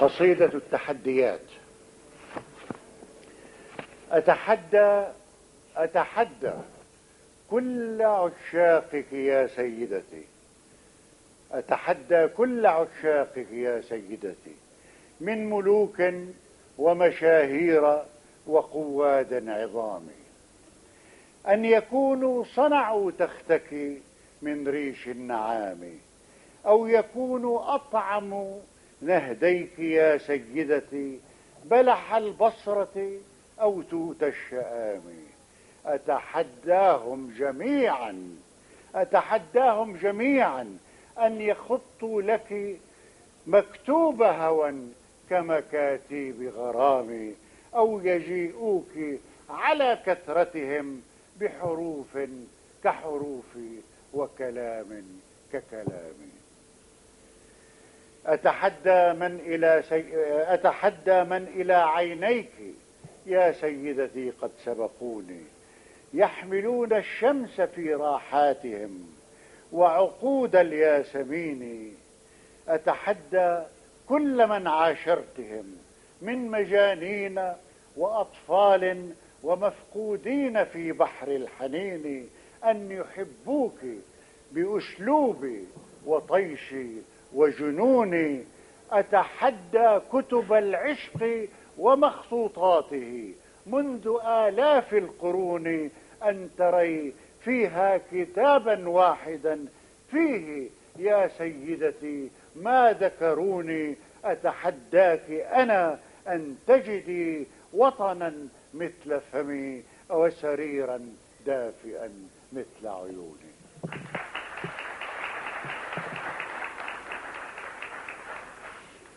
قصيدة التحديات. أتحدى كل عشاقك يا سيدتي، أتحدى كل عشاقك يا سيدتي، من ملوك ومشاهير وقواد عظام، أن يكونوا صنعوا تختكي من ريش النعام، أو يكونوا أطعموا نهديك يا سيدتي بلح البصرة أو توت الشآم. أتحداهم جميعا أن يخطوا لك مكتوب هوى كمكاتيب غرام، أو يجيئوك على كثرتهم بحروف كحروف وكلام ككلام. أتحدى من إلى عينيك يا سيدتي قد سبقوني، يحملون الشمس في راحاتهم وعقود الياسمين. أتحدى كل من عاشرتهم من مجانين وأطفال ومفقودين في بحر الحنين، أن يحبوك بأسلوبي وطيشي وجنوني. أتحدى كتب العشق ومخطوطاته منذ آلاف القرون، أن تري فيها كتابا واحدا فيه يا سيدتي ما ذكروني. أتحداك أنا أن تجدي وطنا مثل فمي وسريرا دافئا مثل عيوني.